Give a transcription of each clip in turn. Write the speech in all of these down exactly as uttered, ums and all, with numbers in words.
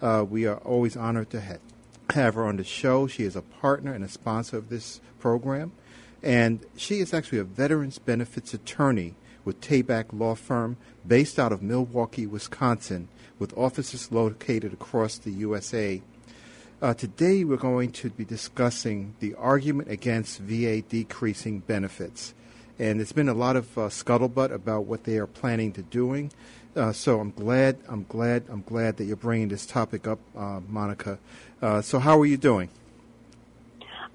Uh, we are always honored to ha- have her on the show. She is a partner and a sponsor of this program. And she is actually a veterans benefits attorney with Tabak Law Firm based out of Milwaukee, Wisconsin, with offices located across the U S A. Uh, today we're going to be discussing the argument against V A decreasing benefits. And there's been a lot of uh, scuttlebutt about what they are planning to doing. Uh, so I'm glad, I'm glad, I'm glad that you're bringing this topic up, uh, Monica. Uh, so how are you doing?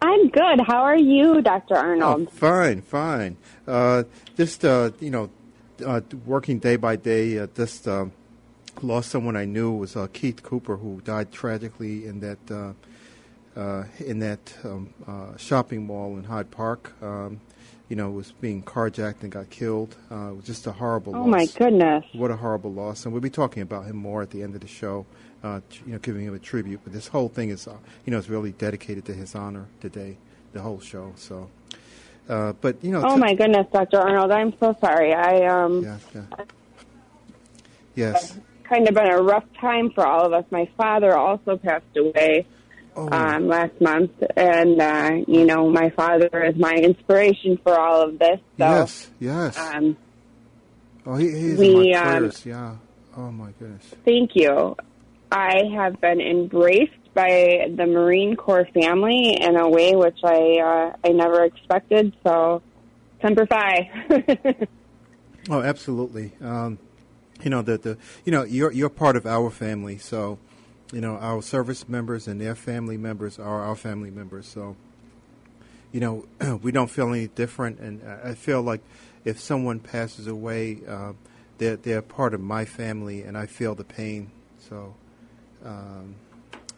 I'm good. How are you, Doctor Arnold? Oh, fine, fine. Uh, just, uh, you know, uh, working day by day. Uh, just uh, lost someone I knew. It was uh, Keith Cooper, who died tragically in that uh, uh, in that um, uh, shopping mall in Hyde Park. Um, you know, was being carjacked and got killed. Uh, it was just a horrible oh loss. Oh, my goodness. What a horrible loss. And we'll be talking about him more at the end of the show, uh, you know, giving him a tribute. But this whole thing is, uh, you know, it's really dedicated to his honor today, the whole show. So, uh, but, you know. Oh, t- my goodness, Doctor Arnold. I'm so sorry. I, um. Yeah, yeah. Yes. It's kind of been a rough time for all of us. My father also passed away. Oh. Um, last month, and uh, you know, my father is my inspiration for all of this. So, yes, yes. Um, oh, he, he's we, in my prayers. Um, yeah. Oh my goodness. Thank you. I have been embraced by the Marine Corps family in a way which I uh, I never expected. So, Semper Fi. Oh, absolutely. Um, you know the the you know you're you're part of our family, so. You know, our service members and their family members are our family members. So, you know, we don't feel any different. And I feel like if someone passes away, uh, they're, they're part of my family, and I feel the pain. So um,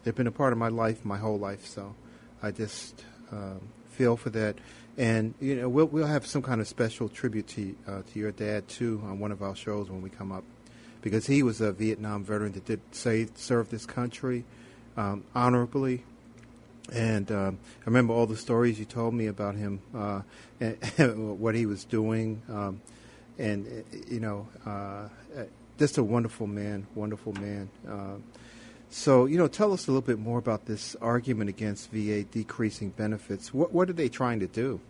they've been a part of my life, my whole life. So I just um, feel for that. And, you know, we'll, we'll have some kind of special tribute to, uh, to your dad, too, on one of our shows when we come up. Because he was a Vietnam veteran that did say, serve this country um, honorably. And um, I remember all the stories you told me about him uh, and, and what he was doing. Um, and, you know, uh, just a wonderful man, wonderful man. Uh, so, you know, tell us a little bit more about this argument against V A decreasing benefits. What, what are they trying to do?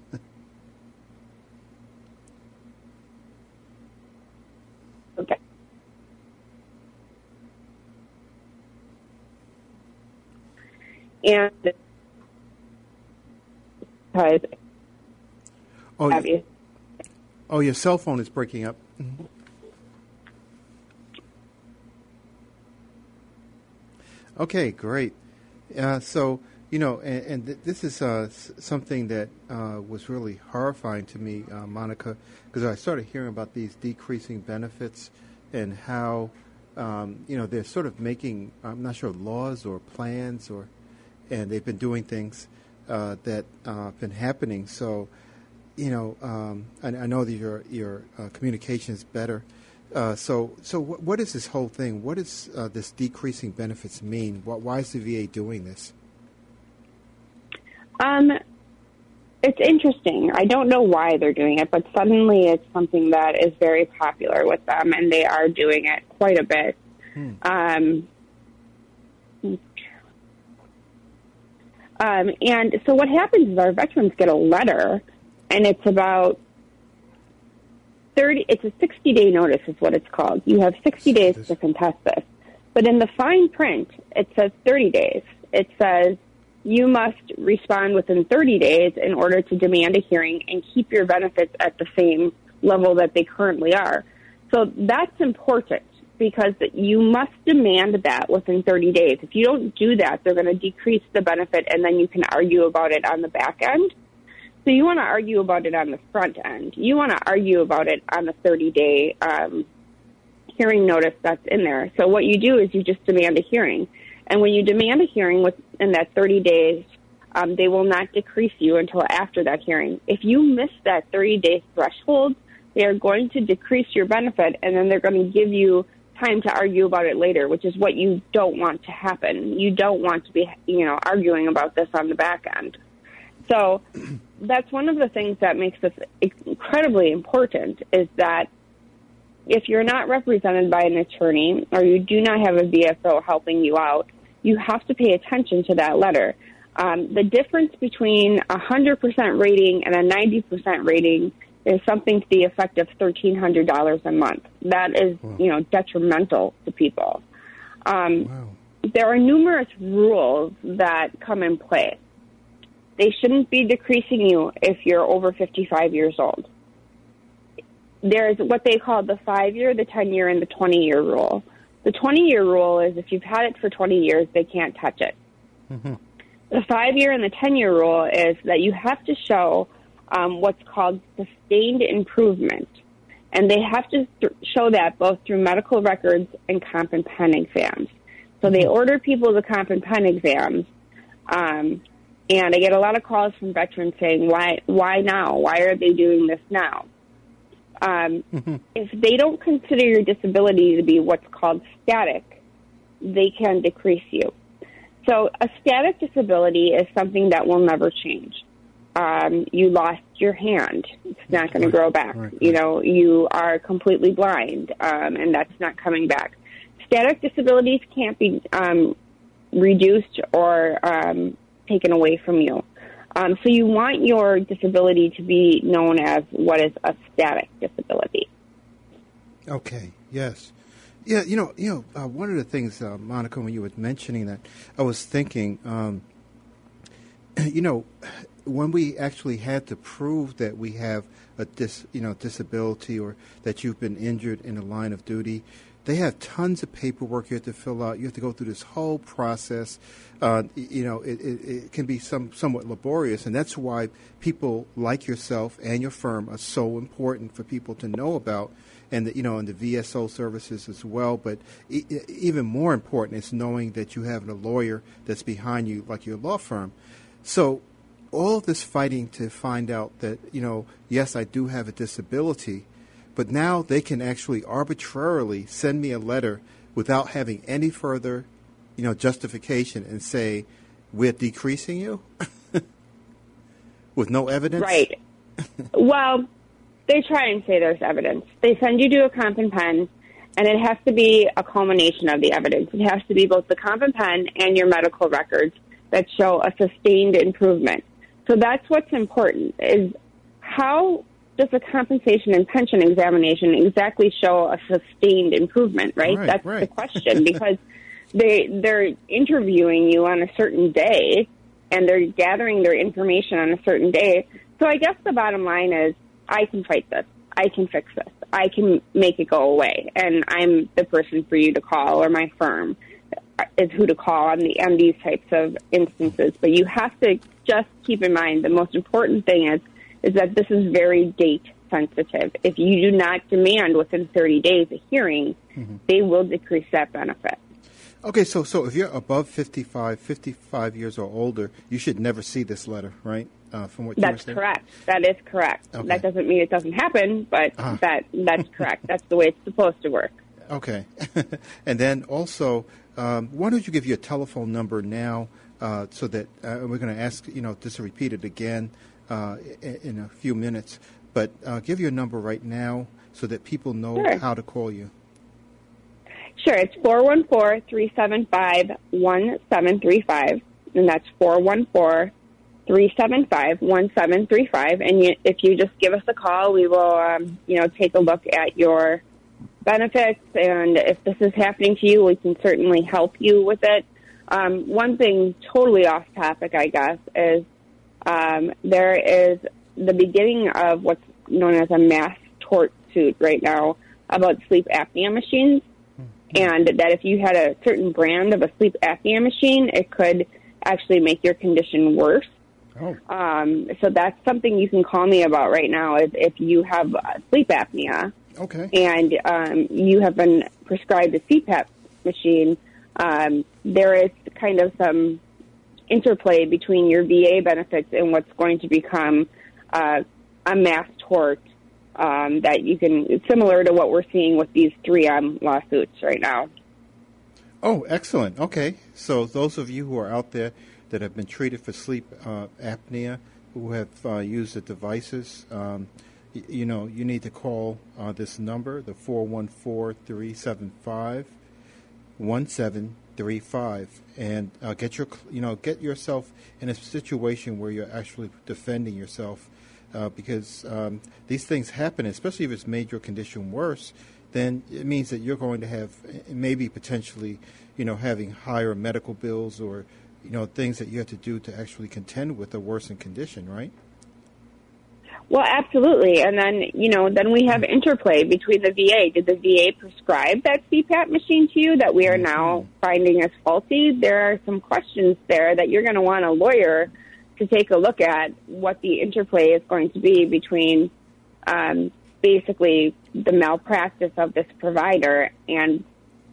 Okay. And oh, have you. Oh, your cell phone is breaking up. Mm-hmm. Okay, great. Uh, so, you know, and, and th- this is uh, s- something that uh, was really horrifying to me, uh, Monica, because I started hearing about these decreasing benefits and how, um, you know, they're sort of making, I'm not sure, laws or plans or and they've been doing things uh, that have uh, been happening. So, you know, um, I, I know that your your uh, communication is better. Uh, so, so w- what is this whole thing? What does uh, this decreasing benefits mean? What, why is the V A doing this? Um, it's interesting. I don't know why they're doing it, but suddenly it's something that is very popular with them, and they are doing it quite a bit. Hmm. Um. Um, and so what happens is our veterans get a letter, and it's about thirty. It's a sixty-day notice is what it's called. You have sixty days to contest this. But in the fine print, it says thirty days. It says you must respond within thirty days in order to demand a hearing and keep your benefits at the same level that they currently are. So that's important. Because you must demand that within thirty days. If you don't do that, they're going to decrease the benefit, and then you can argue about it on the back end. So you want to argue about it on the front end. You want to argue about it on the thirty-day um, hearing notice that's in there. So what you do is you just demand a hearing. And when you demand a hearing within that thirty days, um, they will not decrease you until after that hearing. If you miss that thirty-day threshold, they are going to decrease your benefit, and then they're going to give you time to argue about it later, which is what you don't want to happen. You don't want to be, you know, arguing about this on the back end. So that's one of the things that makes this incredibly important, is that if you're not represented by an attorney or you do not have a V S O helping you out, you have to pay attention to that letter. Um, the difference between a one hundred percent rating and a ninety percent rating is something to the effect of thirteen hundred dollars a month. That is, wow. you know, detrimental to people. Um, wow. There are numerous rules that come in place. They shouldn't be decreasing you if you're over fifty-five years old. There's what they call the five-year, the ten-year, and the twenty-year rule. The twenty-year rule is if you've had it for twenty years, they can't touch it. Mm-hmm. The five-year and the ten-year rule is that you have to show um, what's called sustained improvement, and they have to th- show that both through medical records and comp and pen exams. So they order people to comp and pen exams, um, and I get a lot of calls from veterans saying, why why now? Why are they doing this now? Um, mm-hmm. If they don't consider your disability to be what's called static, they can decrease you. So a static disability is something that will never change. Um, you lost your hand. It's not going right. to grow back. Right. You know, you are completely blind, um, and that's not coming back. Static disabilities can't be um, reduced or um, taken away from you. Um, so you want your disability to be known as what is a static disability. Okay. Yes. Yeah. You know. You know. Uh, one of the things, uh, Monica, when you were mentioning that, I was thinking. Um, you know, when we actually had to prove that we have a dis, you know, disability, or that you've been injured in the line of duty, they have tons of paperwork you have to fill out. You have to go through this whole process. Uh, you know, it, it, it can be some somewhat laborious, and that's why people like yourself and your firm are so important for people to know about, and the, you know, and the V S O services as well. But e- even more important is knowing that you have a lawyer that's behind you, like your law firm. So all this fighting to find out that, you know, yes, I do have a disability, but now they can actually arbitrarily send me a letter without having any further, you know, justification, and say, we're decreasing you with no evidence? Right. Well, they try and say there's evidence. They send you to a comp and pen, and it has to be a culmination of the evidence. It has to be both the comp and pen and your medical records that show a sustained improvement. So that's what's important, is how does a compensation and pension examination exactly show a sustained improvement, right? right That's right. the question, because they, they're interviewing you on a certain day, and they're gathering their information on a certain day. So I guess the bottom line is, I can fight this. I can fix this. I can make it go away, and I'm the person for you to call, or my firm is who to call on, the, on these types of instances. But you have to just keep in mind the most important thing is is that this is very date-sensitive. If you do not demand within thirty days a hearing, mm-hmm. they will decrease that benefit. Okay, so so if you're above fifty-five, fifty-five years or older, you should never see this letter, right? Uh, from what That's correct. That is correct. Okay. That doesn't mean it doesn't happen, but ah. that that's correct. That's the way it's supposed to work. Okay. And then also, um, why don't you give your telephone number now, uh, so that uh, we're going to ask, you know, just to repeat it again, Uh, in, in a few minutes, but uh, give your number right now so that people know sure. how to call you. Sure, it's four one four, three seven five, one seven three five, and that's four one four, three seven five, one seven three five, and you, if you just give us a call, we will um, you know, take a look at your benefits, and if this is happening to you, we can certainly help you with it. Um, one thing totally off topic, I guess, is Um, there is the beginning of what's known as a mass tort suit right now about sleep apnea machines, and that if you had a certain brand of a sleep apnea machine, it could actually make your condition worse. Oh. Um, so that's something you can call me about right now, is if you have sleep apnea okay. and um, you have been prescribed a C PAP machine, um, there is kind of some interplay between your V A benefits and what's going to become uh, a mass tort um, that you can, similar to what we're seeing with these three M lawsuits right now. Oh, excellent. Okay. So those of you who are out there that have been treated for sleep uh, apnea, who have uh, used the devices, um, y- you know, you need to call uh, this number, the four one four, three seven five, one seven three five, and uh, get your, you know, get yourself in a situation where you're actually defending yourself, uh, because um, these things happen, especially if it's made your condition worse. Then it means that you're going to have maybe potentially, you know, having higher medical bills or, you know, things that you have to do to actually contend with a worsened condition, right? Well, absolutely. And then, you know, then we have interplay between the V A. Did the V A prescribe that C PAP machine to you that we are now finding as faulty? There are some questions there that you're going to want a lawyer to take a look at what the interplay is going to be between um basically the malpractice of this provider and,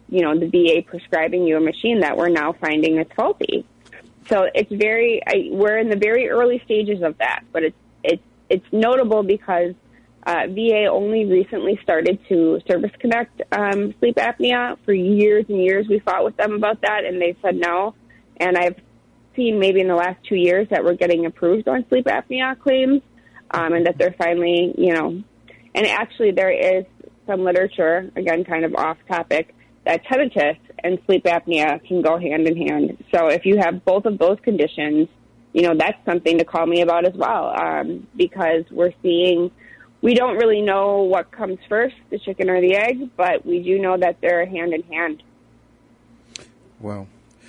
you know, the V A prescribing you a machine that we're now finding is faulty. So it's very, I, we're in the very early stages of that, but it's, it's, it's notable because uh, V A only recently started to service connect um, sleep apnea. For years and years we fought with them about that, and they said no. And I've seen maybe in the last two years that we're getting approved on sleep apnea claims um, and that they're finally, you know, and actually, there is some literature, again, kind of off topic, that tinnitus and sleep apnea can go hand in hand. So if you have both of those conditions, you know, that's something to call me about as well, um, because we're seeing, we don't really know what comes first, the chicken or the egg, but we do know that they're hand in hand. Wow.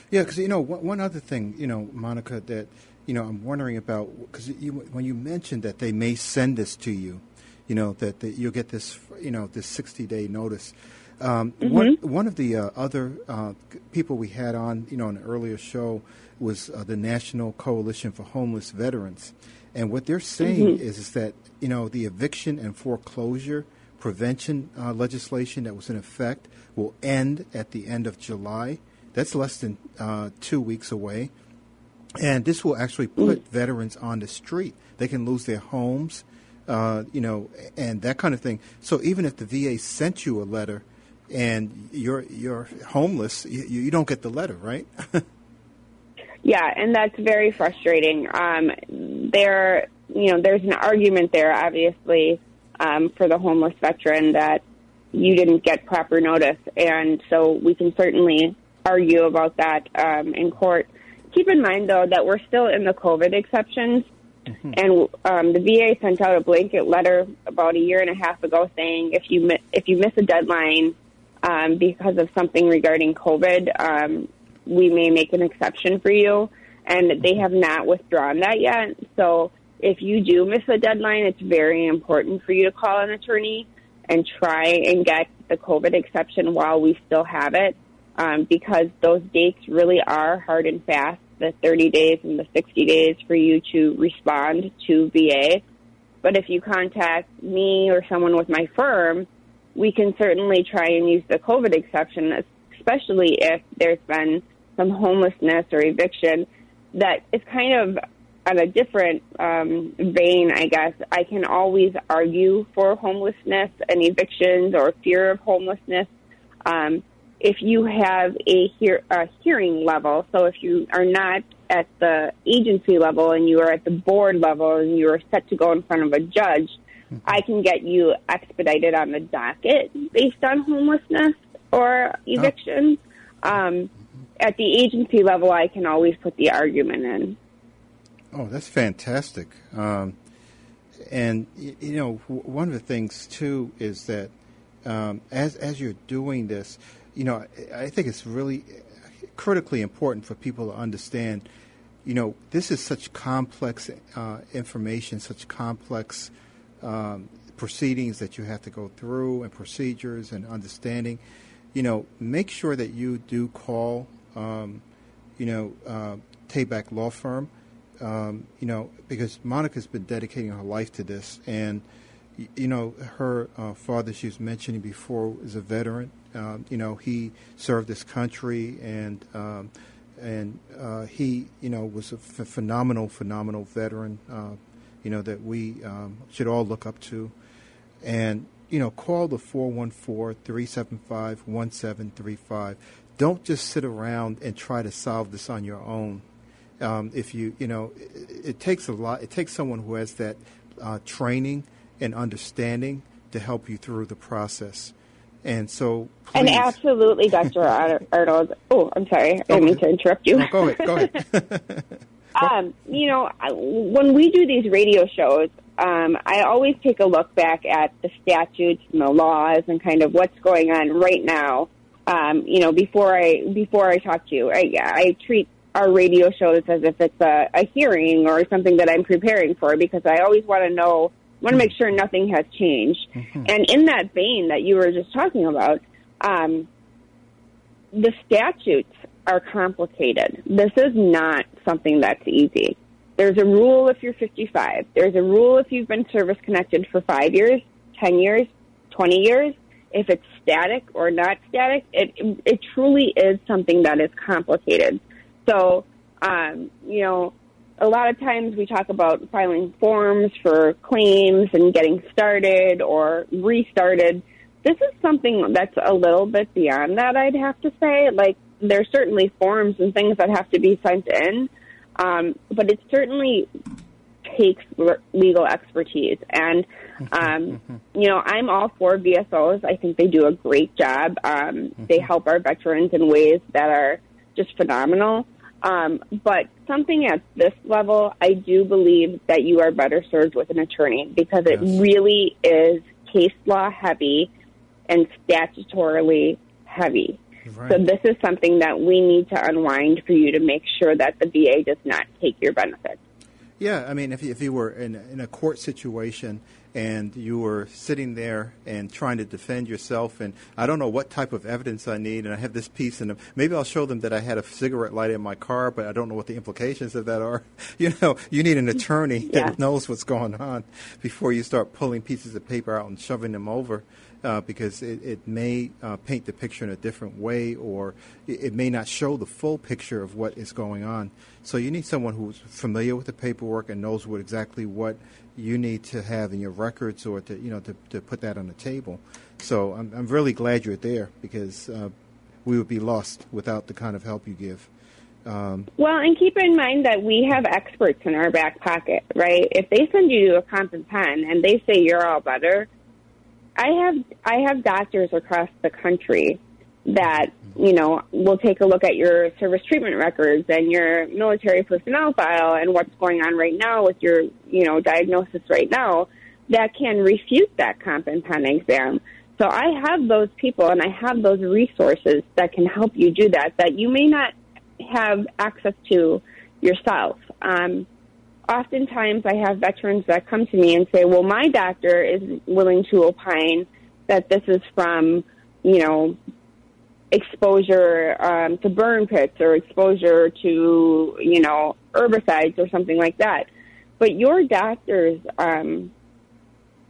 Yeah, because, you know, one other thing, you know, Monica, that, you know, I'm wondering about, because you, when you mentioned that they may send this to you, you know, that, that you'll get this, you know, this sixty-day notice. Um, mm-hmm. One one of the uh, other uh, people we had on, you know, in an earlier show was uh, the National Coalition for Homeless Veterans. And what they're saying mm-hmm. is, is that, you know, the eviction and foreclosure prevention uh, legislation that was in effect will end at the end of July. That's less than uh, two weeks away. And this will actually put mm-hmm. veterans on the street. They can lose their homes. Uh, you know, and that kind of thing. So even if the V A sent you a letter and you're you're homeless, you, you don't get the letter, right? Yeah, and that's very frustrating. Um, there, you know, there's an argument there, obviously, um, for the homeless veteran that you didn't get proper notice, and so we can certainly argue about that um, in court. Keep in mind, though, that we're still in the COVID exceptions. Mm-hmm. And um, the V A sent out a blanket letter about a year and a half ago saying if you mi- if you miss a deadline um, because of something regarding COVID, um, we may make an exception for you. And they have not withdrawn that yet. So if you do miss a deadline, it's very important for you to call an attorney and try and get the COVID exception while we still have it, um, because those dates really are hard and fast. The thirty days and the sixty days for you to respond to V A. But if you contact me or someone with my firm, we can certainly try and use the COVID exception, especially if there's been some homelessness or eviction. That is kind of on a different um, vein, I guess. I can always argue for homelessness and evictions or fear of homelessness. Um, If you have a, hear, a hearing level, so if you are not at the agency level and you are at the board level and you are set to go in front of a judge, mm-hmm. I can get you expedited on the docket based on homelessness or eviction. Oh. Um, at the agency level, I can always put the argument in. Oh, that's fantastic. Um, and, you know, one of the things, too, is that um, as as you're doing this, you know, I think it's really critically important for people to understand, you know, this is such complex uh, information, such complex um, proceedings that you have to go through and procedures and understanding. You know, make sure that you do call, um, you know, uh, Tabak Law Firm, um, you know, because Monica's been dedicating her life to this. And, you know, her uh, father, she was mentioning before, is a veteran. Uh, you know, he served this country, and um, and uh, he, you know, was a f- phenomenal, phenomenal veteran, uh, you know, that we um, should all look up to. And, you know, call the four one four, three seven five, one seven three five. Don't just sit around and try to solve this on your own. Um, if you, you know, it, it takes a lot. It takes someone who has that uh, training and understanding to help you through the process. And so, please. And absolutely, Doctor Arnold. Oh, I'm sorry. I didn't mean to interrupt you. No, go ahead. Go ahead. um, you know, when we do these radio shows, um, I always take a look back at the statutes and the laws and kind of what's going on right now. Um, you know, before I before I talk to you, I, I treat our radio shows as if it's a, a hearing or something that I'm preparing for, because I always want to know, want to make sure nothing has changed. Mm-hmm. And in that vein that you were just talking about, um, the statutes are complicated. This is not something that's easy. There's a rule if you're fifty-five. There's a rule if you've been service-connected for five years, ten years, twenty years. If it's static or not static, it it truly is something that is complicated. So, um, you know, a lot of times we talk about filing forms for claims and getting started or restarted. This is something that's a little bit beyond that, I'd have to say. Like, there's certainly forms and things that have to be sent in, um, but it certainly takes re- legal expertise. And, um, you know, I'm all for V S Os. I think they do a great job. Um, they help our veterans in ways that are just phenomenal. Um, but something at this level, I do believe that you are better served with an attorney, because it yes. really is case law heavy and statutorily heavy. Right. So this is something that we need to unwind for you to make sure that the V A does not take your benefits. Yeah, I mean, if you, if you were in, in a court situation and you were sitting there and trying to defend yourself, and I don't know what type of evidence I need, and I have this piece, and maybe I'll show them that I had a cigarette lighter in my car, but I don't know what the implications of that are. You know, you need an attorney yeah. that knows what's going on before you start pulling pieces of paper out and shoving them over, uh, because it, it may uh, paint the picture in a different way, or it, it may not show the full picture of what is going on. So you need someone who's familiar with the paperwork and knows what exactly what you need to have in your records, or to, you know, to, to put that on the table. So I'm, I'm really glad you're there, because uh, we would be lost without the kind of help you give. Um, well, and keep in mind that we have experts in our back pocket, right? If they send you to a comp pen and they say you're all better, I have I have doctors across the country that, you know, will take a look at your service treatment records and your military personnel file and what's going on right now with your, you know, diagnosis right now, that can refute that comp and pen exam. So I have those people, and I have those resources that can help you do that, that you may not have access to yourself. Um, oftentimes I have veterans that come to me and say, well, my doctor is willing to opine that this is from, you know, exposure um, to burn pits or exposure to, you know, herbicides or something like that. But your doctor's um,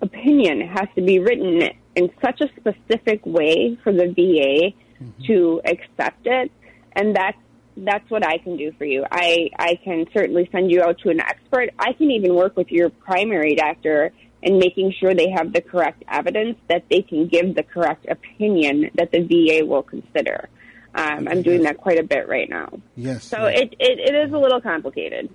opinion has to be written in such a specific way for the V A mm-hmm. to accept it, and that's that's what I can do for you. I, I can certainly send you out to an expert. I can even work with your primary doctor and making sure they have the correct evidence that they can give the correct opinion that the V A will consider. Um, I'm doing that quite a bit right now. Yes. So yes. It, it, it is a little complicated.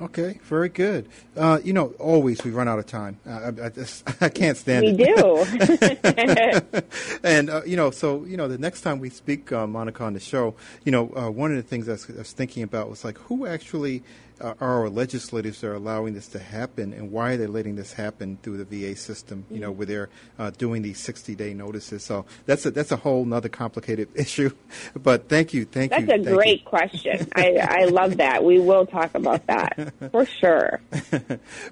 Okay, very good. Uh, you know, always we run out of time. Uh, I, I, just, I can't stand we it. We do. And, uh, you know, so, you know, the next time we speak, uh, Monica, on the show, you know, uh, one of the things I was, I was thinking about was, like, who actually uh, are our legislators that are allowing this to happen, and why are they letting this happen through the V A system, you mm-hmm. know, where they're uh, doing these sixty-day notices? So that's a, that's a whole other complicated issue. But thank you, thank that's you. That's a thank great you. question. I, I love that. We will talk about that. For sure.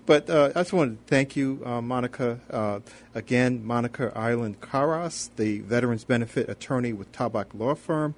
But uh, I just wanted to thank you, uh, Monica. Uh, again, Monica Irelan Karas, the Veterans Benefit Attorney with Tabak Law Firm.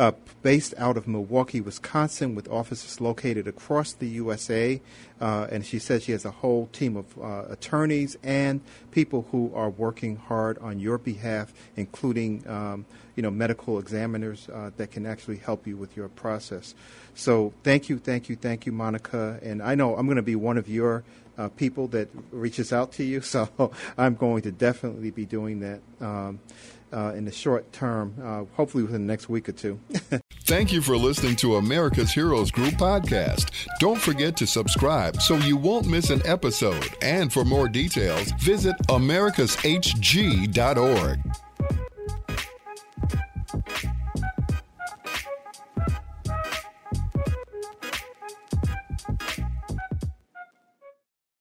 uh, based out of Milwaukee, Wisconsin, with offices located across the U S A. Uh, and she says she has a whole team of uh, attorneys and people who are working hard on your behalf, including um, you know, medical examiners uh, that can actually help you with your process. So thank you, thank you, thank you, Monica. And I know I'm going to be one of your uh, people that reaches out to you, so I'm going to definitely be doing that um, uh, in the short term, uh, hopefully within the next week or two. Thank you for listening to America's Heroes Group podcast. Don't forget to subscribe so you won't miss an episode. And for more details, visit Americas H G dot org.